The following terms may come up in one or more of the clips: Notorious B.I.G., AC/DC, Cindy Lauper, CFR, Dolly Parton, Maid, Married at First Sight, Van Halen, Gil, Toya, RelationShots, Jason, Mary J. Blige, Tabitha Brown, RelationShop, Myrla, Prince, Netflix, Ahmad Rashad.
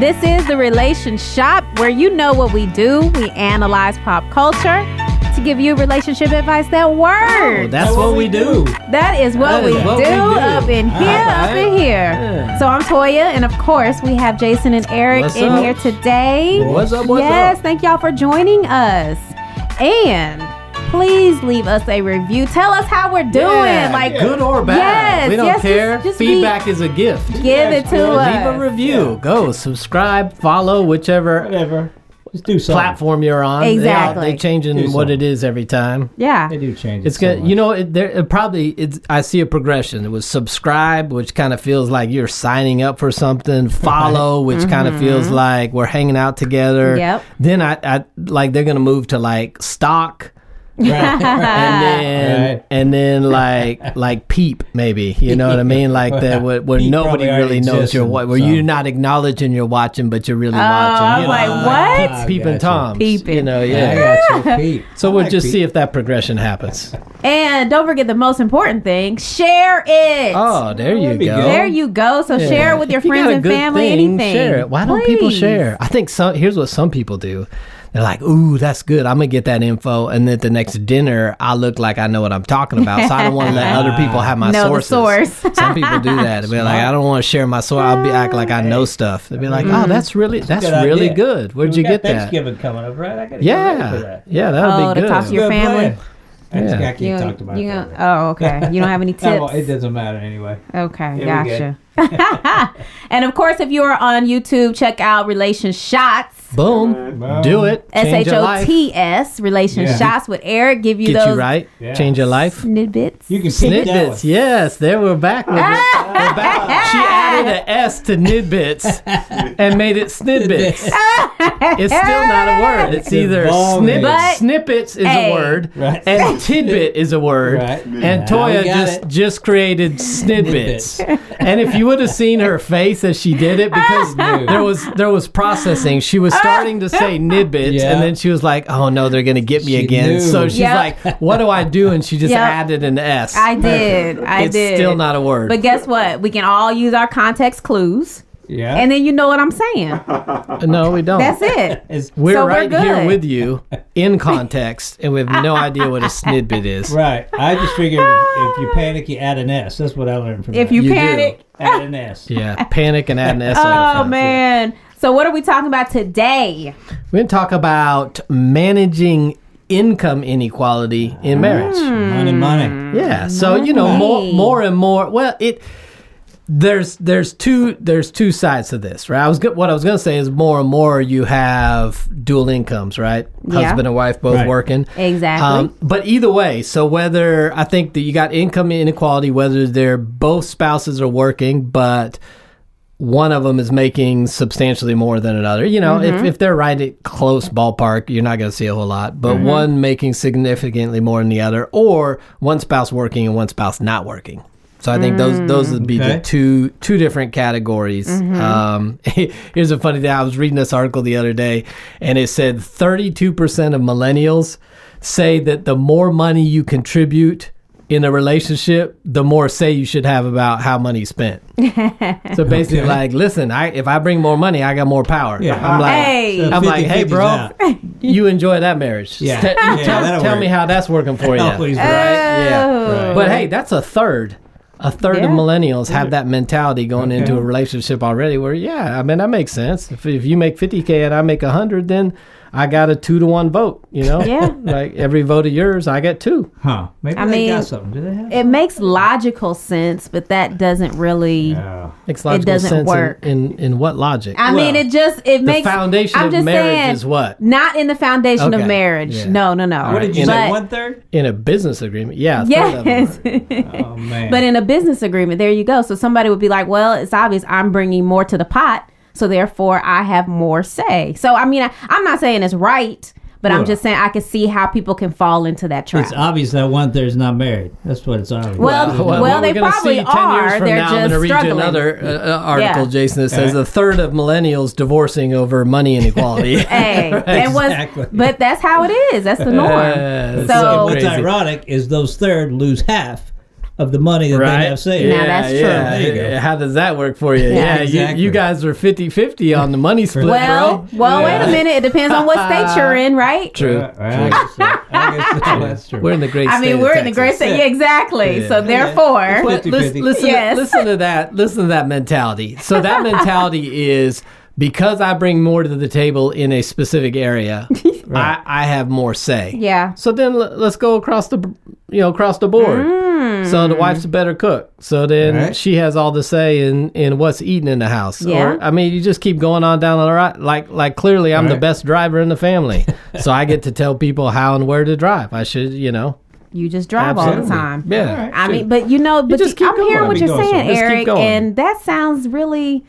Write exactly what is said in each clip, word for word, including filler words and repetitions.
This is The RelationShop, where you know what we do. We analyze pop culture to give you relationship advice that works. Oh, that's what we do. That is what, that we, is what do we do up in here, right. up in here. Yeah. So I'm Toya, and of course, we have Jason and Eric what's in up? here today. What's up, what's yes, up? Yes, thank y'all for joining us. And please leave us a review. Tell us how we're doing. Yeah, like yeah. Good or bad. Yes, we don't yes, care. Just, just Feedback be, is a gift. Give yes, it to yeah. us. Leave a review. Yeah. Go subscribe, follow, whichever Whatever. Just do platform you're on. Exactly. They're they changing what it is every time. Yeah. They do change it. It's good. So you know, it, it probably, it's, I see a progression. It was subscribe, which kind of feels like you're signing up for something. Follow, which mm-hmm. kind of feels like we're hanging out together. Yep. Then I, I like they're going to move to like stock. Right. and then right. and then like like peep, maybe, you know what I mean, like that where, where nobody really knows you're what where so. You're not acknowledging you're watching, but you're really oh, watching. I'm you like know, what like peep and Tom's, Peeping. you know, yeah. I got you, peep. So I we'll like just peep. see if that progression happens. And don't forget the most important thing: share it. Oh, there you there go. There you go. So yeah. share it with your friends you and family. Thing, anything. Share it. Why Please. don't people share? I think some. Here's what some people do. They're like, ooh, that's good. I'm going to get that info. And then at the next dinner, I look like I know what I'm talking about. So I don't want to let other people have my know sources. The source. Some people do that. They'll be like, I don't want to share my source. I'll be act like I know stuff. They'll be like, oh, that's really that's good really idea. good. Where'd we you get that? Thanksgiving coming up, right? I gotta yeah. Go that. Yeah, that would oh, be good. Oh, to talk to your family. Plan. I just yeah. keep talking about it. Oh, okay. You don't have any tips? No, it doesn't matter anyway. Okay, yeah, gotcha. And of course, if you are on YouTube, check out RelationShots. Boom. Boom. Do it. S H O T S RelationShots yeah. with Eric. Give you Get those. Get you right. Yeah. Change your life. Snidbits. You can Snidbits. Yes, there we're back with it. About, she added an S to nidbits and made it snidbits. It's still not a word. It's either snip, snippets is a, a word right. and tidbit is a word. Right. And Toya just, just created snidbits. And if you would have seen her face as she did it, because there was there was processing. She was starting to say nidbits yeah. and then she was like, oh no, they're going to get me she again. Knew. So she's yep. like, what do I do? And she just yep. added an S. I did. I it's did. It's still not a word. But guess what? We can all use our context clues. Yeah. And then you know what I'm saying. No, we don't. That's it. It's, we're so right we're here with you in context, and we have no idea what a snidbit is. Right. I just figured if you panic, you add an S. That's what I learned from if that. If you, you panic. Do. Add an S. Yeah, panic and add an S. Oh, man. Yeah. So what are we talking about today? We're going to talk about managing income inequality in marriage. Mm. Money, money. Yeah. So, money. you know, more, more and more. Well, it... There's there's two there's two sides to this, right? I was what I was gonna say is more and more you have dual incomes, right? Yeah. Husband and wife both right. working, exactly. Um, but either way, so whether I think that you got income inequality, whether they're both spouses are working, but one of them is making substantially more than another. You know, mm-hmm. if if they're right at close ballpark, you're not going to see a whole lot. But mm-hmm. one making significantly more than the other, or one spouse working and one spouse not working. So I think mm. those those would be okay. the two two different categories. Mm-hmm. Um, here's a funny thing. I was reading this article the other day, and it said thirty-two percent of millennials say that the more money you contribute in a relationship, the more say you should have about how money spent. So basically, okay. like, listen, I if I bring more money, I got more power. Yeah. I'm like, hey, so I'm fifty, like, hey, bro, now. you enjoy that marriage. Yeah. T- yeah, t- yeah tell work. me how that's working for you. Oh, please, right? Oh. Yeah. Right. But hey, that's a third. A third yeah. of millennials have that mentality going okay. into a relationship already where, yeah, I mean, that makes sense. If, if you make fifty K and I make one hundred, then I got a two to one vote, you know? Yeah. Like every vote of yours, I get two. Huh. Maybe I they mean, got something. Do they have something? It makes logical sense, but that doesn't really, yeah. makes it doesn't sense work. In, in, in what logic? I well, mean, it just, it the makes. The foundation I'm of marriage saying, is what? Not in the foundation okay. of marriage. Yeah. No, no, no. What right. did you in say? A, one third? In a business agreement. Yeah. Yes. Oh, man. But in a business agreement, there you go. So somebody would be like, well, it's obvious I'm bringing more to the pot, so therefore I have more say. So I mean, I, I'm not saying it's right, but well, I'm just saying I can see how people can fall into that trap. It's obvious that one there's not married. That's what it's obvious. Well, well, well, well they probably are. They're now, just I'm going to read struggling. You another uh, article, yeah. Jason, that says right. a third of millennials divorcing over money inequality. Hey, right. that was, exactly. But that's how it is. That's the norm. Uh, so, so what's ironic is those third lose half. of the money that right? they have saved. Now that's yeah, true. Yeah. There you go. How does that work for you? Yeah, yeah exactly. you, you guys are fifty-fifty on the money split, well, bro. Well, yeah. wait a minute. It depends on what state you're in, right? True. Uh, I guess so. I guess so. That's true. We're in the great I state I mean, we're in the great state. Yeah, exactly. Yeah. So yeah. therefore. fifty, listen, listen, yes. to, listen to that. Listen to that mentality. So that mentality is, because I bring more to the table in a specific area, right. I, I have more say. Yeah. So then l- let's go across the, you know, across the board. Mm. So the wife's a better cook. So then right. she has all the say in, in what's eaten in the house. Yeah. Or I mean, you just keep going on down the road. Like like clearly, I'm right. the best driver in the family, so I get to tell people how and where to drive. I should, you know. You just drive Absolutely. all the time. Yeah. Right. I so mean, but you know, but you just keep I'm going. hearing what you're saying, so Eric, and that sounds really.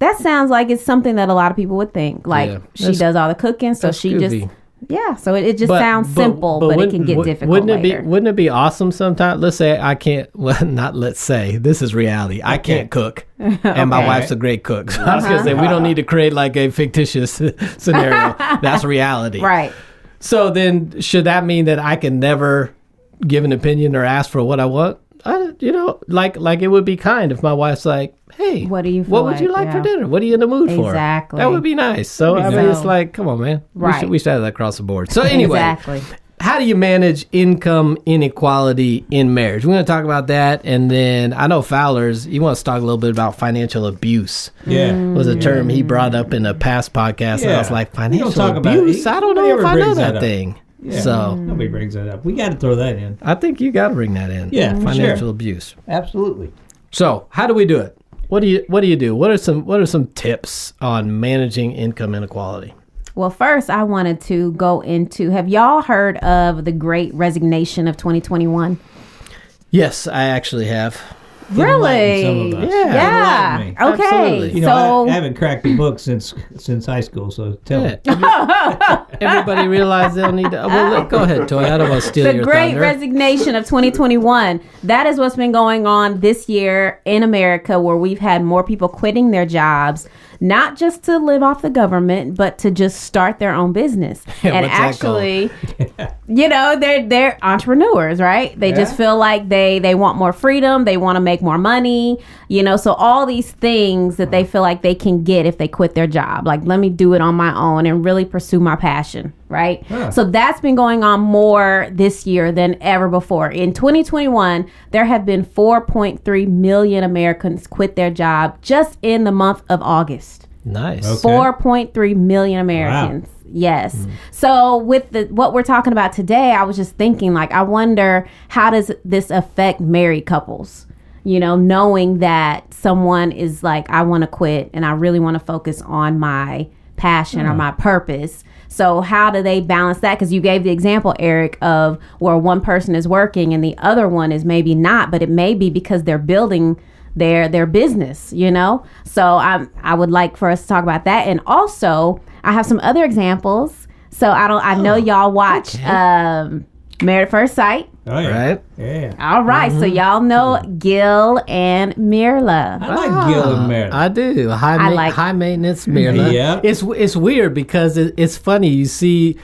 That sounds like it's something that a lot of people would think. Like yeah, she does all the cooking, so she goofy. just yeah. So it, it just but, sounds but, simple, but, but it can get w- difficult. Wouldn't it later. be? Wouldn't it be awesome sometimes? Let's say I can't. Well, not let's say. This is reality. I can't cook, okay. and my wife's a great cook. So uh-huh. I was gonna say we don't need to create like a fictitious scenario. That's reality, right? So then, should that mean that I can never give an opinion or ask for what I want? I, you know, like like it would be kind if my wife's like, hey, what do you? What would like? you like yeah. for dinner? What are you in the mood exactly. for? Exactly. That would be nice. So, exactly. I mean, it's like, come on, man. Right. We should, we should have that across the board. So, anyway, exactly. how do you manage income inequality in marriage? We're going to talk about that. And then I know Fowler's, he wants to talk a little bit about financial abuse. Yeah. Mm. was a term he brought up in a past podcast. Yeah. And I was like, financial talk abuse? About I don't know if I know that, that thing. Yeah, so nobody brings that up. We got to throw that in. I think you got to bring that in. Yeah, financial sure. abuse. Absolutely. So, how do we do it? What do you What do you do? What are some What are some tips on managing income inequality? Well, first, I wanted to go into. Have y'all heard of the Great Resignation of twenty twenty-one? Yes, I actually have. Really? Yeah. yeah. Okay. Absolutely. You know, so I, I haven't cracked the book since since high school. So tell yeah. me. Everybody realized they'll need to. Oh, well, look, go ahead, Toy. I don't want to steal the your thunder. The Great Resignation of twenty twenty-one. That is what's been going on this year in America, where we've had more people quitting their jobs, not just to live off the government, but to just start their own business. Yeah, and actually, you know, they're they're entrepreneurs, right? They yeah. just feel like they they want more freedom. They want to make more money, you know, so all these things that they feel like they can get if they quit their job, like, let me do it on my own and really pursue my passion, right? Yeah. So that's been going on more this year than ever before. In twenty twenty-one, there have been four point three million Americans quit their job just in the month of August. Nice. Okay. four point three million Americans. Wow. Yes. Mm. So with the what we're talking about today, I was just thinking, like, I wonder, how does this affect married couples? You know, knowing that someone is like, I want to quit and I really want to focus on my passion mm. or my purpose. So how do they balance that? Because you gave the example, Eric, of where one person is working and the other one is maybe not, but it may be because they're building their their business, you know? So I I would like for us to talk about that. And also, I have some other examples. So I don't I know oh, y'all watch okay. um Married at First Sight. Oh, yeah. Right. Yeah. All right. Mm-hmm. So y'all know Gil and Myrla. I like oh, Gil and Myrla. I do. High, I ma- like- high maintenance Myrla. Yeah. It's it's weird because it, it's funny. You see,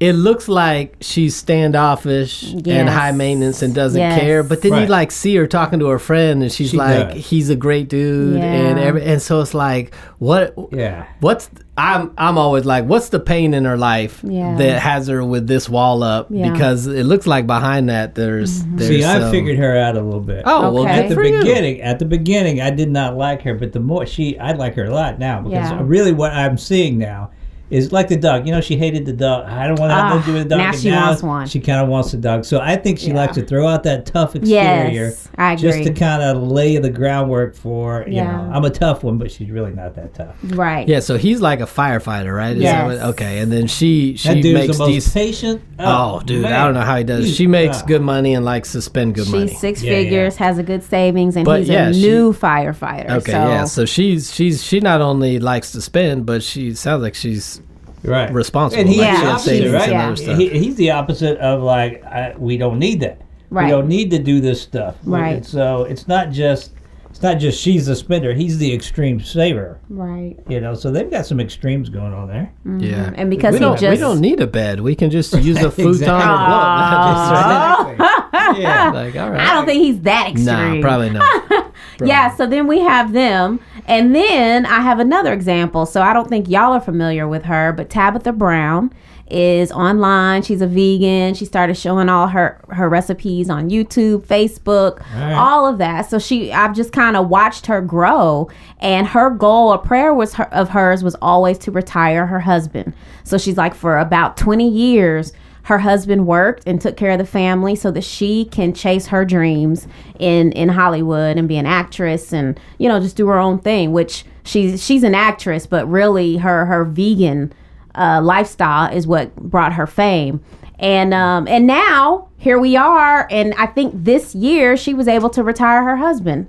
it looks like she's standoffish yes. and high maintenance and doesn't yes. care. But then right. you like see her talking to her friend and she's she like, does. he's a great dude. Yeah. And every, and so it's like, what? Yeah. What's I'm I'm always like, what's the pain in her life yeah. that has her with this wall up? Yeah. Because it looks like behind that there's. Mm-hmm. there's See, I um, figured her out a little bit. Oh, okay. well, at the For beginning, you. at the beginning, I did not like her, but the more she, I like her a lot now because yeah. really what I'm seeing now is like the dog. You know, she hated the dog. I don't want to have uh, nothing to do with the dog. Now she now wants one. She kind of wants the dog, so I think she yeah. likes to throw out that tough exterior yes, I agree. just to kind of lay the groundwork for. You yeah. know, I'm a tough one, but she's really not that tough. Right. Yeah. So he's like a firefighter, right? Is yes. that what, okay. And then she she that dude's makes the most these patient. Oh, oh dude, man. I don't know how he does. He's, she makes uh, good money and likes to spend good she's money. She's six yeah, figures, yeah. has a good savings, and but he's yeah, a new she, firefighter. Okay. So. Yeah. So she's she's she not only likes to spend, but she sounds like she's Right, responsible. And he's like the opposite, right? Yeah. He, he's the opposite of like I, we don't need that. Right. We don't need to do this stuff. Right. And so it's not just it's not just she's the spender. He's the extreme saver. Right. You know, so they've got some extremes going on there. Mm-hmm. Yeah. And because we he don't, just we don't need a bed. We can just use a futon. Exactly. Or blow. Just, right. yeah, like, all right. I don't think he's that extreme. Nah, probably not. Probably. Yeah, so then we have them. And then I have another example. So I don't think y'all are familiar with her, but Tabitha Brown is online. She's a vegan. She started showing all her, her recipes on YouTube, Facebook, right. all of that. So she, I've just kind of watched her grow. And her goal, a prayer was her, of hers was always to retire her husband. So she's like, for about twenty years, her husband worked and took care of the family so that she can chase her dreams in, in Hollywood and be an actress and, you know, just do her own thing, which she's, she's an actress, but really her, her vegan Uh, lifestyle is what brought her fame. And um, and now here we are, and I think this year she was able to retire her husband.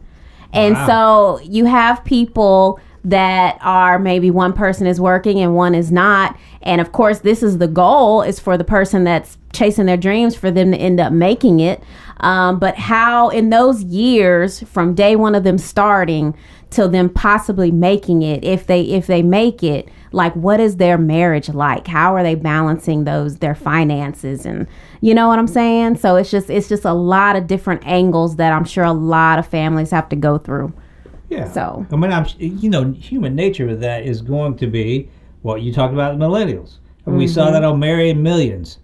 And wow. So you have people that are maybe one person is working and one is not, and of course this is the goal, is for the person that's chasing their dreams for them to end up making it. Um, but how in those years from day one of them starting till them possibly making it, if they if they make it, like, what is their marriage like? How are they balancing those, their finances? And you know what I'm saying? So it's just it's just a lot of different angles that I'm sure a lot of families have to go through. Yeah. So I mean, I'm, you know, human nature of that is going to be what well, you talked about the millennials. And mm-hmm. we saw that on Married at Millions.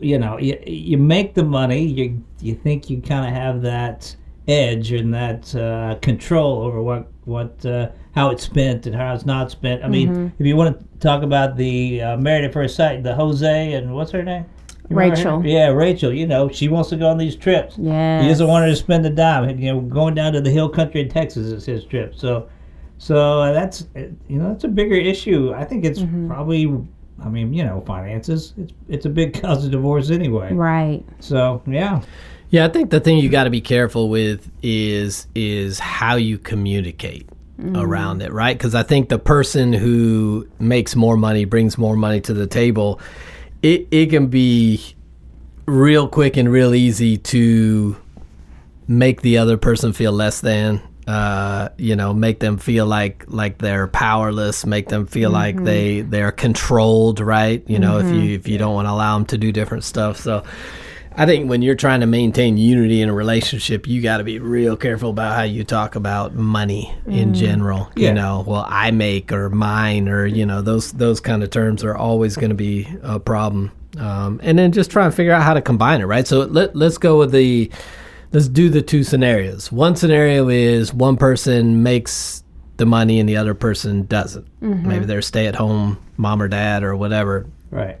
You know, you, you make the money, you you think you kind of have that edge and that uh, control over what what uh, how it's spent and how it's not spent. I mean, mm-hmm. if you want to talk about the uh, Married at First Sight, the Jose and what's her name? You Rachel. Yeah, Rachel. You know, she wants to go on these trips. Yeah. He doesn't want her to spend a dime. You know, going down to the hill country in Texas is his trip. So, so that's you know that's a bigger issue. I think it's mm-hmm. probably. I mean, you know, finances. It's it's a big cause of divorce anyway. Right. So yeah. Yeah, I think the thing you got to be careful with is is how you communicate mm-hmm. around it, right? Because I think the person who makes more money, brings more money to the table, it, it can be real quick and real easy to make the other person feel less than, uh, you know, make them feel like like they're powerless, make them feel mm-hmm. like they they're controlled, right? You mm-hmm. know, if you if you don't want to allow them to do different stuff, so. I think when you're trying to maintain unity in a relationship, you got to be real careful about how you talk about money mm. in general. Yeah. You know, well, I make or mine or, you know, those those kind of terms are always going to be a problem. Um, and then just try and figure out how to combine it, right? So let, let's go with the, let's do the two scenarios. One scenario is one person makes the money and the other person doesn't. Mm-hmm. Maybe they're stay-at-home mom or dad or whatever. Right.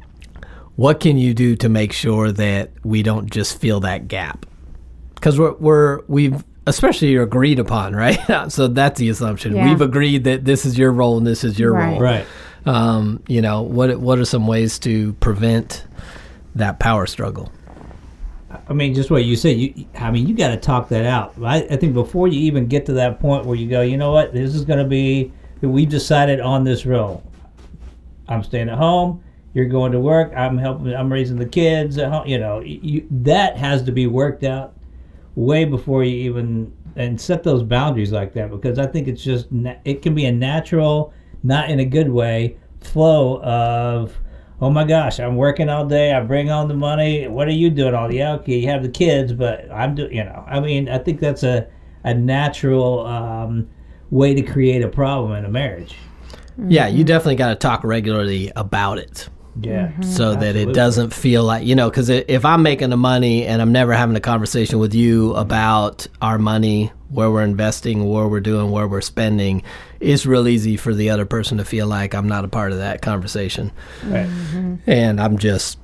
What can you do to make sure that we don't just fill that gap? Because we're, we're, we've, especially you're agreed upon, right? So that's the assumption. Yeah. We've agreed that this is your role and this is your right. role. Right. Um, you know, what what are some ways to prevent that power struggle? I mean, just what you said, you, I mean, you got to talk that out. I, I think before you even get to that point where you go, you know what, this is going to be, we've decided on this role. I'm staying at home. You're going to work. I'm helping. I'm raising the kids at home. You know, you, that has to be worked out way before you even and set those boundaries like that. Because I think it's just it can be a natural, not in a good way, flow of, oh my gosh, I'm working all day. I bring on the money. What are you doing all day? Okay, you have the kids, but I'm doing. You know, I mean, I think that's a a natural um, way to create a problem in a marriage. Mm-hmm. Yeah, you definitely got to talk regularly about it. Yeah. Mm-hmm. So that Absolutely. It doesn't feel like, you know, because if I'm making the money and I'm never having a conversation with you about our money, where we're investing, where we're doing, where we're spending, it's real easy for the other person to feel like I'm not a part of that conversation. Right. Mm-hmm. And I'm just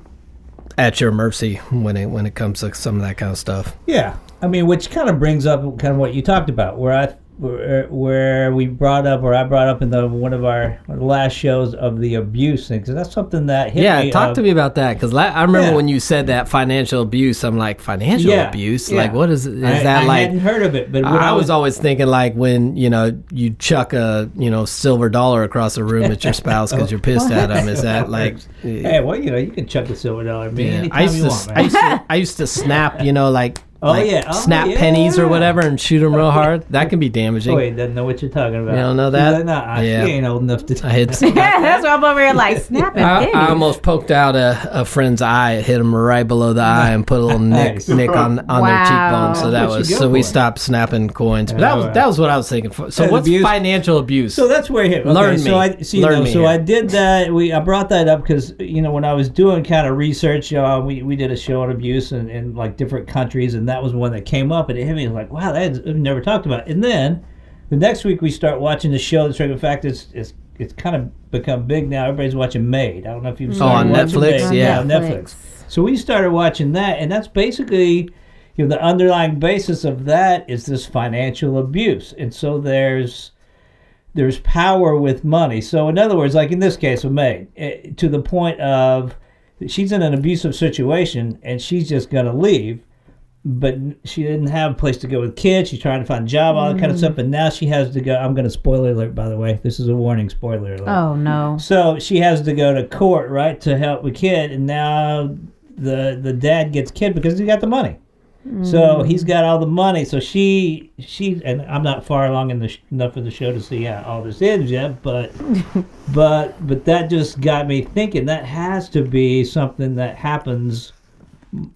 at your mercy when it when it comes to some of that kind of stuff. Yeah. I mean, which kind of brings up kind of what you talked about, where I Where, where we brought up, or I brought up in the one of our last shows of the abuse thing, because that's something that hit yeah, me. Yeah, talk of, to me about that, because la- I remember yeah. when you said that financial abuse, I'm like, financial yeah, abuse? Yeah. Like, what is, is I, that I like? I hadn't heard of it. But I, I was always thinking like when, you know, you chuck a, you know, silver dollar across the room at your spouse because you're pissed at him. Is that like... Hey, well, you know, you can chuck a silver dollar at me yeah. anytime I used you to, want, man. I used to, I used to snap, you know, like... oh, like yeah. oh, snap yeah. pennies or whatever and shoot them real hard. That can be damaging. Oh, wait, doesn't know what you're talking about. You don't know that? Like, nah, yeah. She ain't old enough to. I hit yeah, that's why I'm over here like snapping pennies. I, I almost poked out a, a friend's eye, hit him right below the eye, and put a little nick nick on, on wow. their cheekbone. So that was so we it? stopped snapping coins. But that was that was what I was thinking. For. So and what's abuse? Financial abuse? So that's where I hit. Okay, Learn so me. I, so, Learn know, me. So here. I did that. We I brought that up because you know when I was doing kind of research, uh, we we did a show on abuse and, and like different countries, and that was one that came up, and it hit me like, wow, that's we never talked about it. And then the next week we start watching the show. That's right. In fact, it's it's it's kind of become big now. Everybody's watching Maid. I don't know if you've seen oh, on Netflix. Maid. Yeah, on Netflix. So we started watching that, and that's basically, you know, the underlying basis of that is this financial abuse. And so there's there's power with money. So in other words, like in this case with Maid, it, to the point of she's in an abusive situation and she's just going to leave, but she didn't have a place to go with kids. She's trying to find a job, all that mm. kind of stuff, and now she has to go. I'm going to spoiler alert, by the way. This is a warning spoiler alert. Oh, no. So she has to go to court, right, to help the kid, and now the the dad gets kid because he got the money. So he's got all the money. So she, she, and I'm not far along in the sh- enough of the show to see how all this ends yet. But, but, but that just got me thinking. That has to be something that happens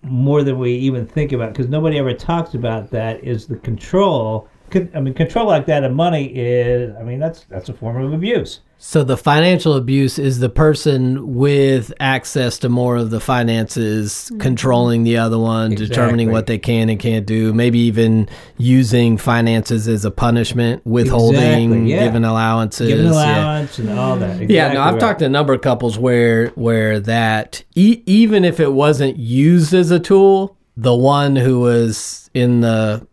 more than we even think about, because nobody ever talks about that. Is the control? Con- I mean, control like that of money is. I mean, that's that's a form of abuse. So the financial abuse is the person with access to more of the finances, controlling the other one, exactly. determining what they can and can't do, maybe even using finances as a punishment, withholding, exactly, yeah. giving allowances. Giving allowance yeah. and all that. Exactly yeah, no, I've right. talked to a number of couples where where that, e- even if it wasn't used as a tool, the one who was in the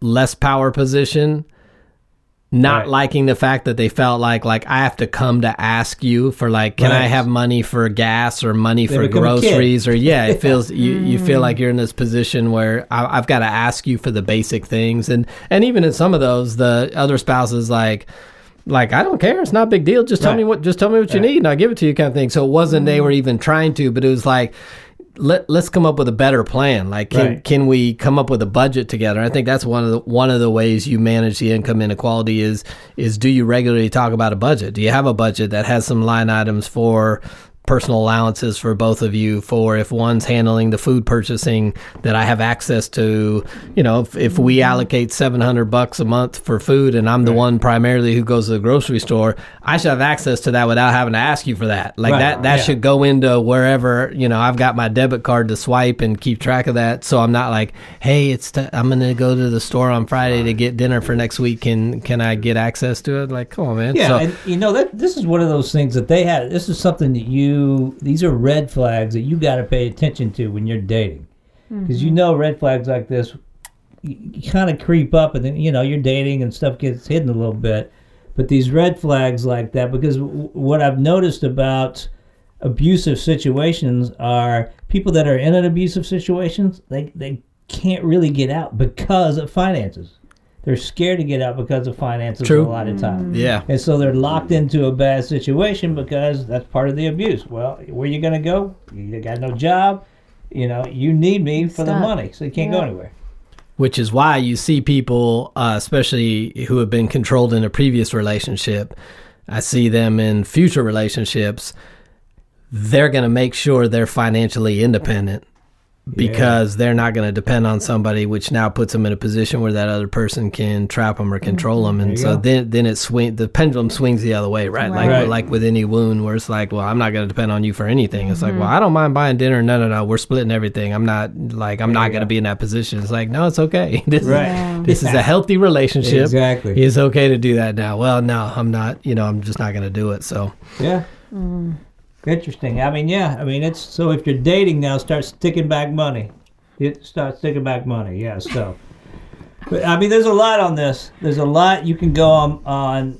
less power position not right. liking the fact that they felt like, like I have to come to ask you for like, can right. I have money for gas or money they for groceries or yeah, it feels, you, you feel like you're in this position where I, I've got to ask you for the basic things. And, and even in some of those, the other spouse is like, like, I don't care. It's not a big deal. Just tell right. me what, just tell me what right. you need and I'll give it to you kind of thing. So it wasn't, they were even trying to, but it was like, Let, let's come up with a better plan. Like, can, right. can we come up with a budget together? I think that's one of the one of the ways you manage the income inequality is is do you regularly talk about a budget? Do you have a budget that has some line items for personal allowances for both of you, for if one's handling the food purchasing that I have access to, you know, if, if we allocate seven hundred bucks a month for food and I'm right. the one primarily who goes to the grocery store, I should have access to that without having to ask you for that. Like right. that, that yeah. should go into wherever, you know, I've got my debit card to swipe and keep track of that. So I'm not like, hey, it's, t- I'm going to go to the store on Friday to get dinner for next week. Can, can I get access to it? Like, come on, man. Yeah. So, and you know, that this is one of those things that they have. This is something that you, these are red flags that you got to pay attention to when you're dating, because mm-hmm. you know red flags like this kind of creep up, and then you know you're dating and stuff gets hidden a little bit. But these red flags like that, because w- what I've noticed about abusive situations are people that are in an abusive situation, they they can't really get out because of finances. They're scared to get out because of finances True. a lot of times. Yeah. And so they're locked into a bad situation because that's part of the abuse. Well, where you going to go? You got no job. You know, you need me for Stop. the money, so you can't yeah. go anywhere. Which is why you see people, uh, especially who have been controlled in a previous relationship, I see them in future relationships, they're going to make sure they're financially independent. Because yeah. they're not going to depend on somebody, which now puts them in a position where that other person can trap them or control them. And so go. then then it swing, the pendulum swings the other way, right? right. Like right. like with any wound where it's like, well, I'm not going to depend on you for anything. It's mm-hmm. like, well, I don't mind buying dinner. No, no, no. We're splitting everything. I'm not like I'm there not going to be in that position. It's like, no, it's okay. This, right. yeah. this is a healthy relationship. Exactly. It's okay to do that now. Well, no, I'm not, you know, I'm just not going to do it. So, yeah. Mm. Interesting. I mean, yeah. I mean, it's so if you're dating now, start sticking back money. It starts sticking back money. Yeah. So, but I mean, there's a lot on this. There's a lot you can go on on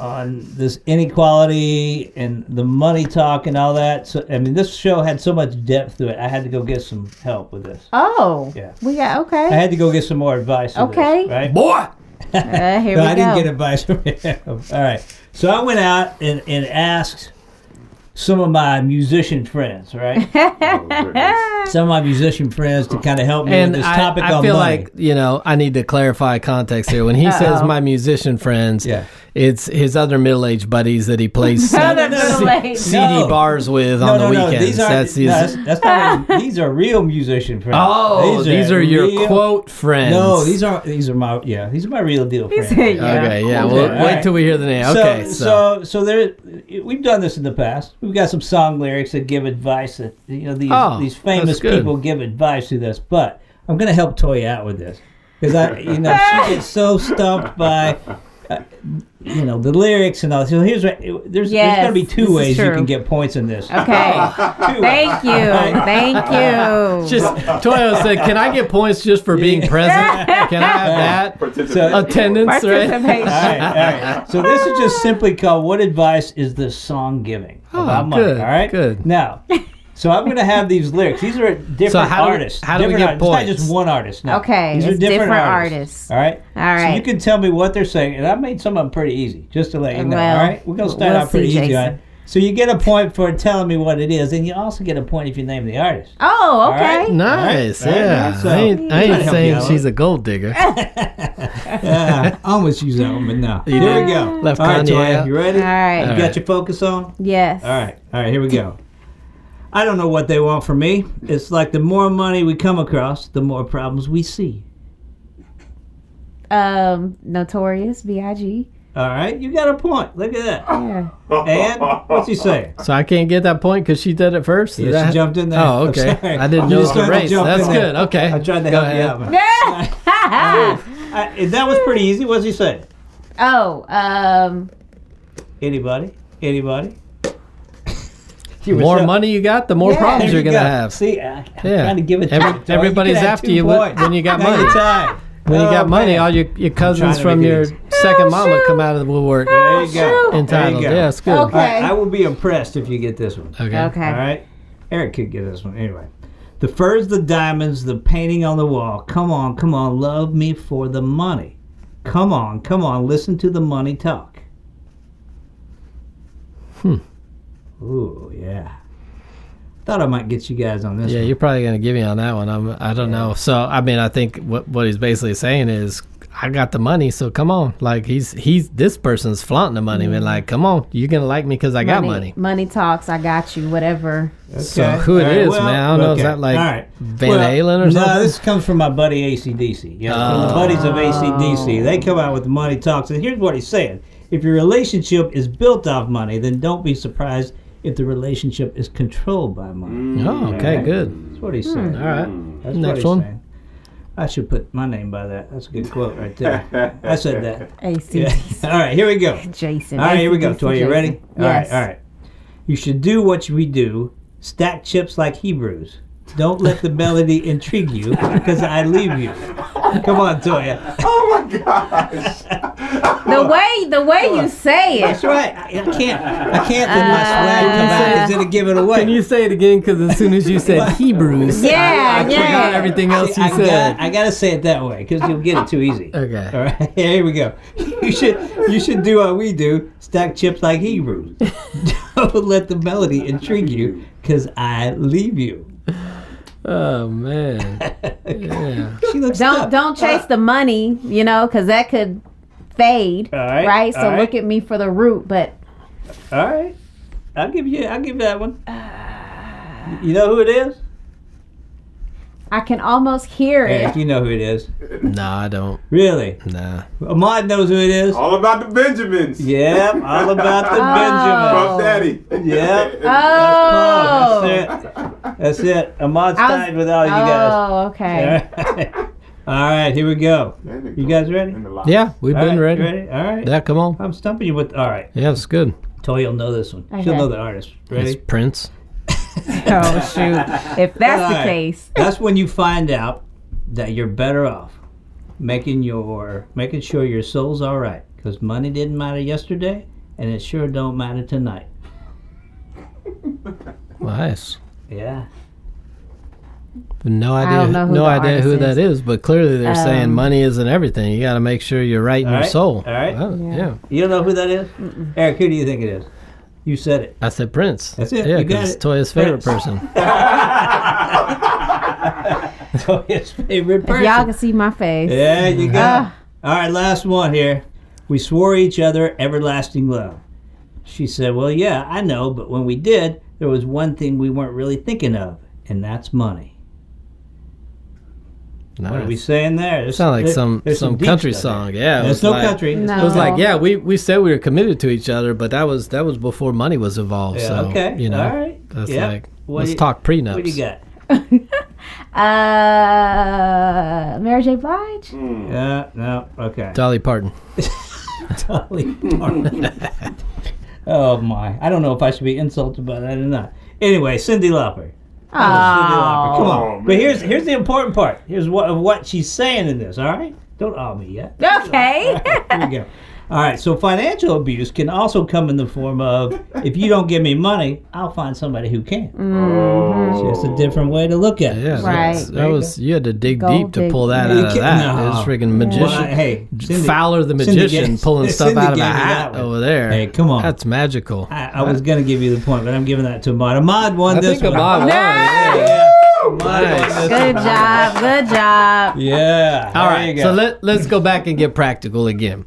on this inequality and the money talk and all that. So, I mean, this show had so much depth to it. I had to go get some help with this. Oh. Yeah. Well, yeah. Okay. I had to go get some more advice. Okay. This, right. Boy. Uh, here no, we I go. I didn't get advice from him. All right. So I went out and, and asked. some of my musician friends, right? Oh, some of my musician friends to kind of help me and with this I, topic I on feel money. Like, you know, I need to clarify context here. When he Uh-oh. says my musician friends, yeah. it's his other middle-aged buddies that he plays C D bars with no, on the no, no. weekends. These are, that's his, no, that's, that's not, these are real musician friends. Oh, these are, these are your real, quote friends. No, these are these are my yeah, these are my real deal friends. yeah. Okay, yeah. Well, okay, wait right. till we hear the name. So, okay, so so, so there, we've done this in the past. We've got some song lyrics that give advice that you know these oh, these famous people give advice to this. But I'm going to help Toya out with this because I you know she gets so stumped by. Uh, you know the lyrics and all. So here's what, there's yes, there's gonna be two ways you can get points in this. Okay, thank you, right. thank you. Just Toyo said, "Can I get points just for being present? Can I have that so, attendance? Right? All right, all right. So this is just simply called what advice is this song giving oh, about money? Good, all right, good. Now, so I'm gonna have these lyrics. These are different so how artists. Do we, how do we get artists. points? It's not just one artist. No. Okay, these it's are different, different artists. artists. All right, all right. So you can tell me what they're saying, and I made some of them pretty easy, just to let you know. Well, all right, we're gonna start we'll out pretty easy. Right? So you get a point for telling me what it is, and you also get a point if you name the artist. Oh, okay, right? nice. Right? Yeah, right? So, I ain't, I ain't saying she's a gold digger. yeah, I almost used that one, but no. You there we go. Left all right, Toya, you ready? All right, you got your focus on? Yes. All right, all right. Here we go. I don't know what they want from me. It's like the more money we come across, the more problems we see. Um, Notorious B I G All right, you got a point. Look at that. Yeah. And what's he saying? So I can't get that point because she did it first? Yeah, that... she jumped in there. Oh, okay. I didn't know the race. That's good. There. Okay. I tried to Go help ahead. you out. Man. I, I, that was pretty easy. What's he saying? Oh, um... Anybody? Anybody? The more up. money you got, the more yeah, problems you're going to have. See, I, I'm yeah. trying to give it to Every, you. Everybody's you after you when, when you got money. When oh, you got money, man. all your, your cousins from your easy. second oh, mama shoot. come out of the woodwork. There you go. Entitled. You go. Yeah, it's good. Okay. Right, I will be impressed if you get this one. Okay. okay. All right. Eric could get this one. Anyway. The furs, the diamonds, the painting on the wall. Come on, come on. Love me for the money. Come on, come on. Listen to the money talk. Hmm. Ooh, yeah. Thought I might get you guys on this yeah, one. Yeah, you're probably going to give me on that one. I'm, I don't yeah. know. So, I mean, I think what what he's basically saying is, I got the money, so come on. Like, he's, he's this person's flaunting the money. Mm-hmm. Man, like, come on. You're going to like me because I money, got money. Money talks. I got you. Whatever. Okay. So, who it right, is, well, man. I don't okay. know. Is that like right. Van well, Halen or something? No, this comes from my buddy A C D C. You know, oh. from the buddies of A C D C. They come out with the money talks. And here's what he's saying. If your relationship is built off money, then don't be surprised if the relationship is controlled by money. Oh, okay, right? good. That's what he's saying. Mm, all right. That's Next what he's saying. I should put my name by that. That's a good quote right there. I said that. A C. Yeah. All right, here we go. Jason. All right, here we go. Toya, you ready? All yes. right, all right. You should do what we do. Stack chips like Hebrews. Don't let the melody intrigue you because I leave you. Come on, Toya. Oh, my gosh. The way the way you say it. That's right. I, I can't. I can't let my swag come out instead of giving it away. Can you say it again? Because as soon as you said Hebrews, yeah, I, I yeah. forgot everything else you I, I said. Got, I got to say it that way because you'll get it too easy. Okay. All right. Here we go. You should, you should do what we do. Stack chips like Hebrews. Don't let the melody intrigue you because I leave you. Oh man! Yeah. She looks don't tough. don't chase uh, the money, you know, because that could fade, all right? right? So all right. look at me for the root, but all right, I'll give you, I'll give you that one. Uh, you know who it is? I can almost hear hey, it. If you know who it is? No, I don't. Really? Nah. Ahmad knows who it is. All About the Benjamins. Yep, All About the oh. Benjamins. From Daddy. Yep. Oh. That's it. That's it. Ahmad's tied with all you guys. Oh, okay. All right. All right, here we go. You guys ready? Yeah, we've all been right, ready. ready. All right. Yeah, come on. I'm stumping you with. All right. Yeah, it's good. Toya will know this one. Okay. She'll know the artist. Ready? It's Prince. Oh, shoot. If that's all the right. case. That's when you find out that you're better off making your making sure your soul's all right. Because money didn't matter yesterday, and it sure don't matter tonight. Nice. Yeah. No idea. Know no idea who is. that is, but clearly they're um, saying money isn't everything. You got to make sure you're right in right, your soul. All right. Well, yeah. yeah. You don't know who that is? Mm-mm. Eric, who do you think it is? You said it. I said Prince. That's it. Yeah, because it's Toya's favorite person. Toya's favorite person. If y'all can see my face. Yeah, you got uh. it. All right, last one here. We swore each other everlasting love. She said, well, yeah, I know, but when we did, there was one thing we weren't really thinking of, and that's money. Nice. What are we saying there? There's, Sound like there, some, some, some country song. Yeah, it's no like, country. No. It was like, yeah, we, we said we were committed to each other, but that was that was before money was involved. Yeah, so, okay. You know, all right. That's yep. like, what let's you, talk prenups. What do you got? uh, Mary J. Blige? Mm. Yeah, no, okay. Dolly Parton. Dolly Parton. Oh, my. I don't know if I should be insulted by that or not. Anyway, Cindy Lauper. Oh, oh, come on. Oh, but here's here's the important part. Here's what of what she's saying in this, all right? Don't awe me yet. Okay. All right, here we go. All right, so financial abuse can also come in the form of, if you don't give me money, I'll find somebody who can. Mm-hmm. So it's just a different way to look at it. Yeah, right. That, that you was, you had to dig Gold deep dig. to pull that you out of that. No. It was freaking magician. Well, hey, Cindy, Fowler the magician gave, pulling stuff Cindy out of a hat over there. Hey, come on. That's magical. I, I was going to give you the point, but I'm giving that to Ahmad. Ahmad won I this think one. Ahmad won. Yeah. yeah. Nice. Good job, good job. Yeah. All right, so let, let's go back and get practical again.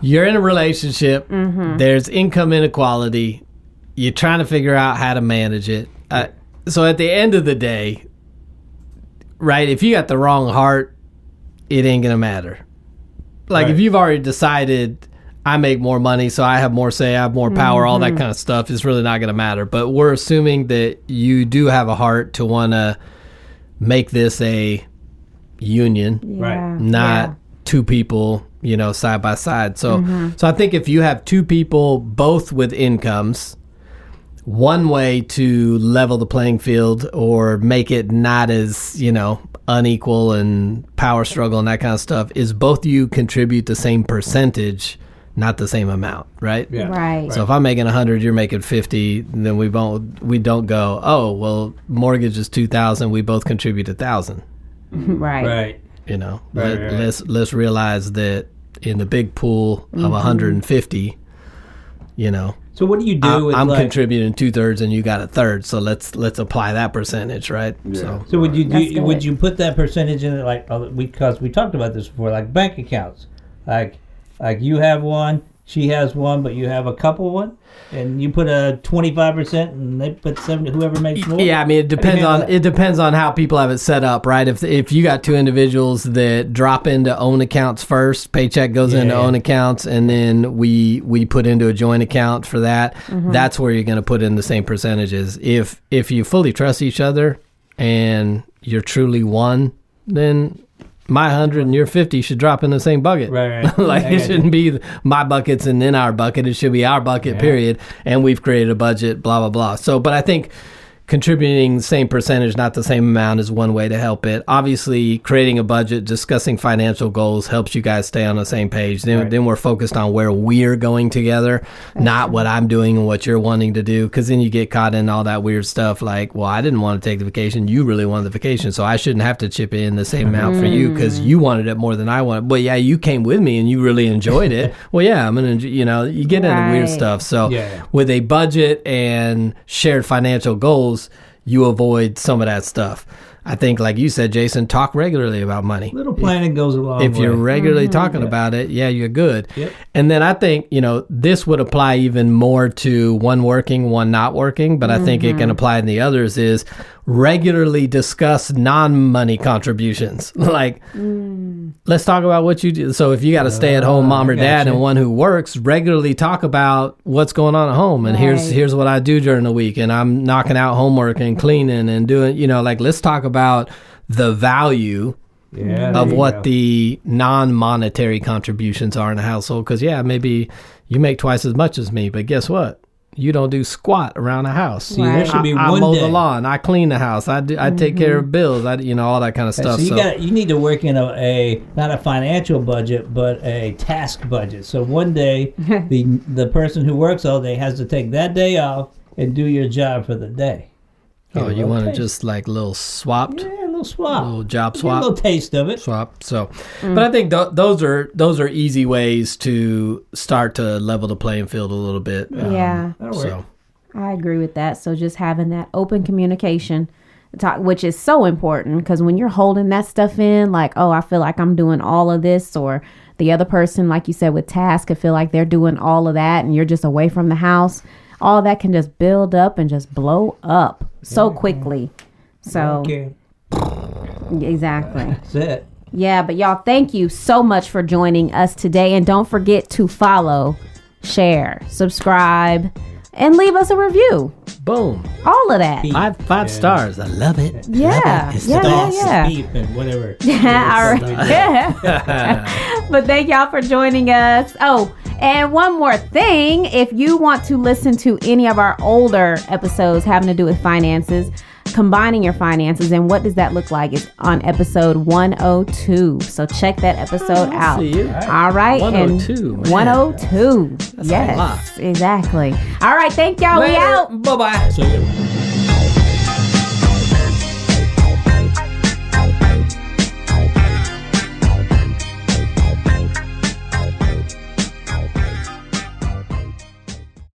You're in a relationship. Mm-hmm. There's income inequality. You're trying to figure out how to manage it. Uh, so at the end of the day, right, if you got the wrong heart, it ain't going to matter. Like right. if you've already decided, I make more money, so I have more say, I have more power, mm-hmm. all that kind of stuff. It's really not going to matter. But we're assuming that you do have a heart to want to make this a union, yeah. not yeah. two people, you know, side by side. So, mm-hmm. so I think if you have two people, both with incomes, one way to level the playing field or make it not as, you know, unequal and power struggle and that kind of stuff is both of you contribute the same percentage, not the same amount, right? Yeah. Right. So if I'm making one hundred, you're making fifty, then we won't, we don't go, oh, well, mortgage is two thousand, we both contribute one thousand. Right. Right. You know, right, let, right. let's let's realize that in the big pool mm-hmm. of one hundred fifty, you know. So what do you do I, with I'm like, contributing two-thirds and you got a third, so let's let's apply that percentage, right? Yeah. So, so would you do, would you put that percentage in it like, because we talked about this before, like bank accounts, like, Like you have one, she has one, but you have a couple one, and you put a twenty-five percent, and they put seventy. Whoever makes more. Yeah, I mean it depends on it depends on how people have it set up, right? If if you got two individuals that drop into own accounts first, paycheck goes yeah, into yeah. own accounts, and then we we put into a joint account for that. Mm-hmm. That's where you're going to put in the same percentages. If if you fully trust each other and you're truly one, then my one hundred and your fifty should drop in the same bucket. Right, right. Like it shouldn't be my buckets and then our bucket. It should be our bucket, yeah. period. And we've created a budget, blah, blah, blah. So, but I think contributing the same percentage, not the same amount, is one way to help it. Obviously, creating a budget, discussing financial goals helps you guys stay on the same page. Then, right. then we're focused on where we're going together, That's not true. What I'm doing and what you're wanting to do. Because then you get caught in all that weird stuff like, well, I didn't want to take the vacation. You really wanted the vacation. So I shouldn't have to chip in the same amount mm. for you because you wanted it more than I wanted. But yeah, you came with me and you really enjoyed it. Well, yeah, I'm going to, you know, you get right. into weird stuff. So yeah, yeah. with a budget and shared financial goals, you avoid some of that stuff. I think, like you said, Jason, talk regularly about money. Little planning if, goes a long if way. If you're regularly mm-hmm. talking yeah. about it, yeah, you're good. Yep. And then I think, you know, this would apply even more to one working, one not working, but mm-hmm. I think it can apply in the others is regularly discuss non-money contributions. Like, mm. let's talk about what you do. So if you got a stay-at-home uh, mom or dad you. and one who works, regularly talk about what's going on at home. And right. here's here's what I do during the week. And I'm knocking out homework and cleaning and doing, you know, like let's talk about about the value yeah, of what go. the non-monetary contributions are in a household. Because, yeah, maybe you make twice as much as me, but guess what? You don't do squat around the house. Right. There should be I, one I mow day. the lawn. I clean the house. I, do, I mm-hmm. take care of bills. I, you know, all that kind of stuff. So you, so. Gotta, you need to work in a, a, not a financial budget, but a task budget. So one day, the the person who works all day has to take that day off and do your job for the day. Oh, you okay. want to just like little swapped? Yeah, a little little swap, a little job swap, a little taste of it. Swap. So, mm. but I think th- those are those are easy ways to start to level the playing field a little bit. Yeah, um, so I agree with that. So just having that open communication. Talk, which is so important, because when you're holding that stuff in, like, oh, I feel like I'm doing all of this, or the other person, like you said, with tasks, could feel like they're doing all of that and you're just away from the house. All that can just build up and just blow up so quickly. So, okay. Exactly. That's it. Yeah, but y'all, thank you so much for joining us today. And don't forget to follow, share, subscribe, and leave us a review. Boom. All of that. Five, five yeah. stars. I love it. Yeah. Love it. It's yeah, the best. Yeah, yeah. Beep and whatever. Yeah. All right. Yeah. But thank y'all for joining us. Oh, and one more thing. If you want to listen to any of our older episodes having to do with finances, combining your finances, and what does that look like, is on episode one oh two. So check that episode oh, out. See you. All right. one oh two. And one oh two. That's yes. Exactly. All right. Thank y'all. Later. We out. Bye bye. See you.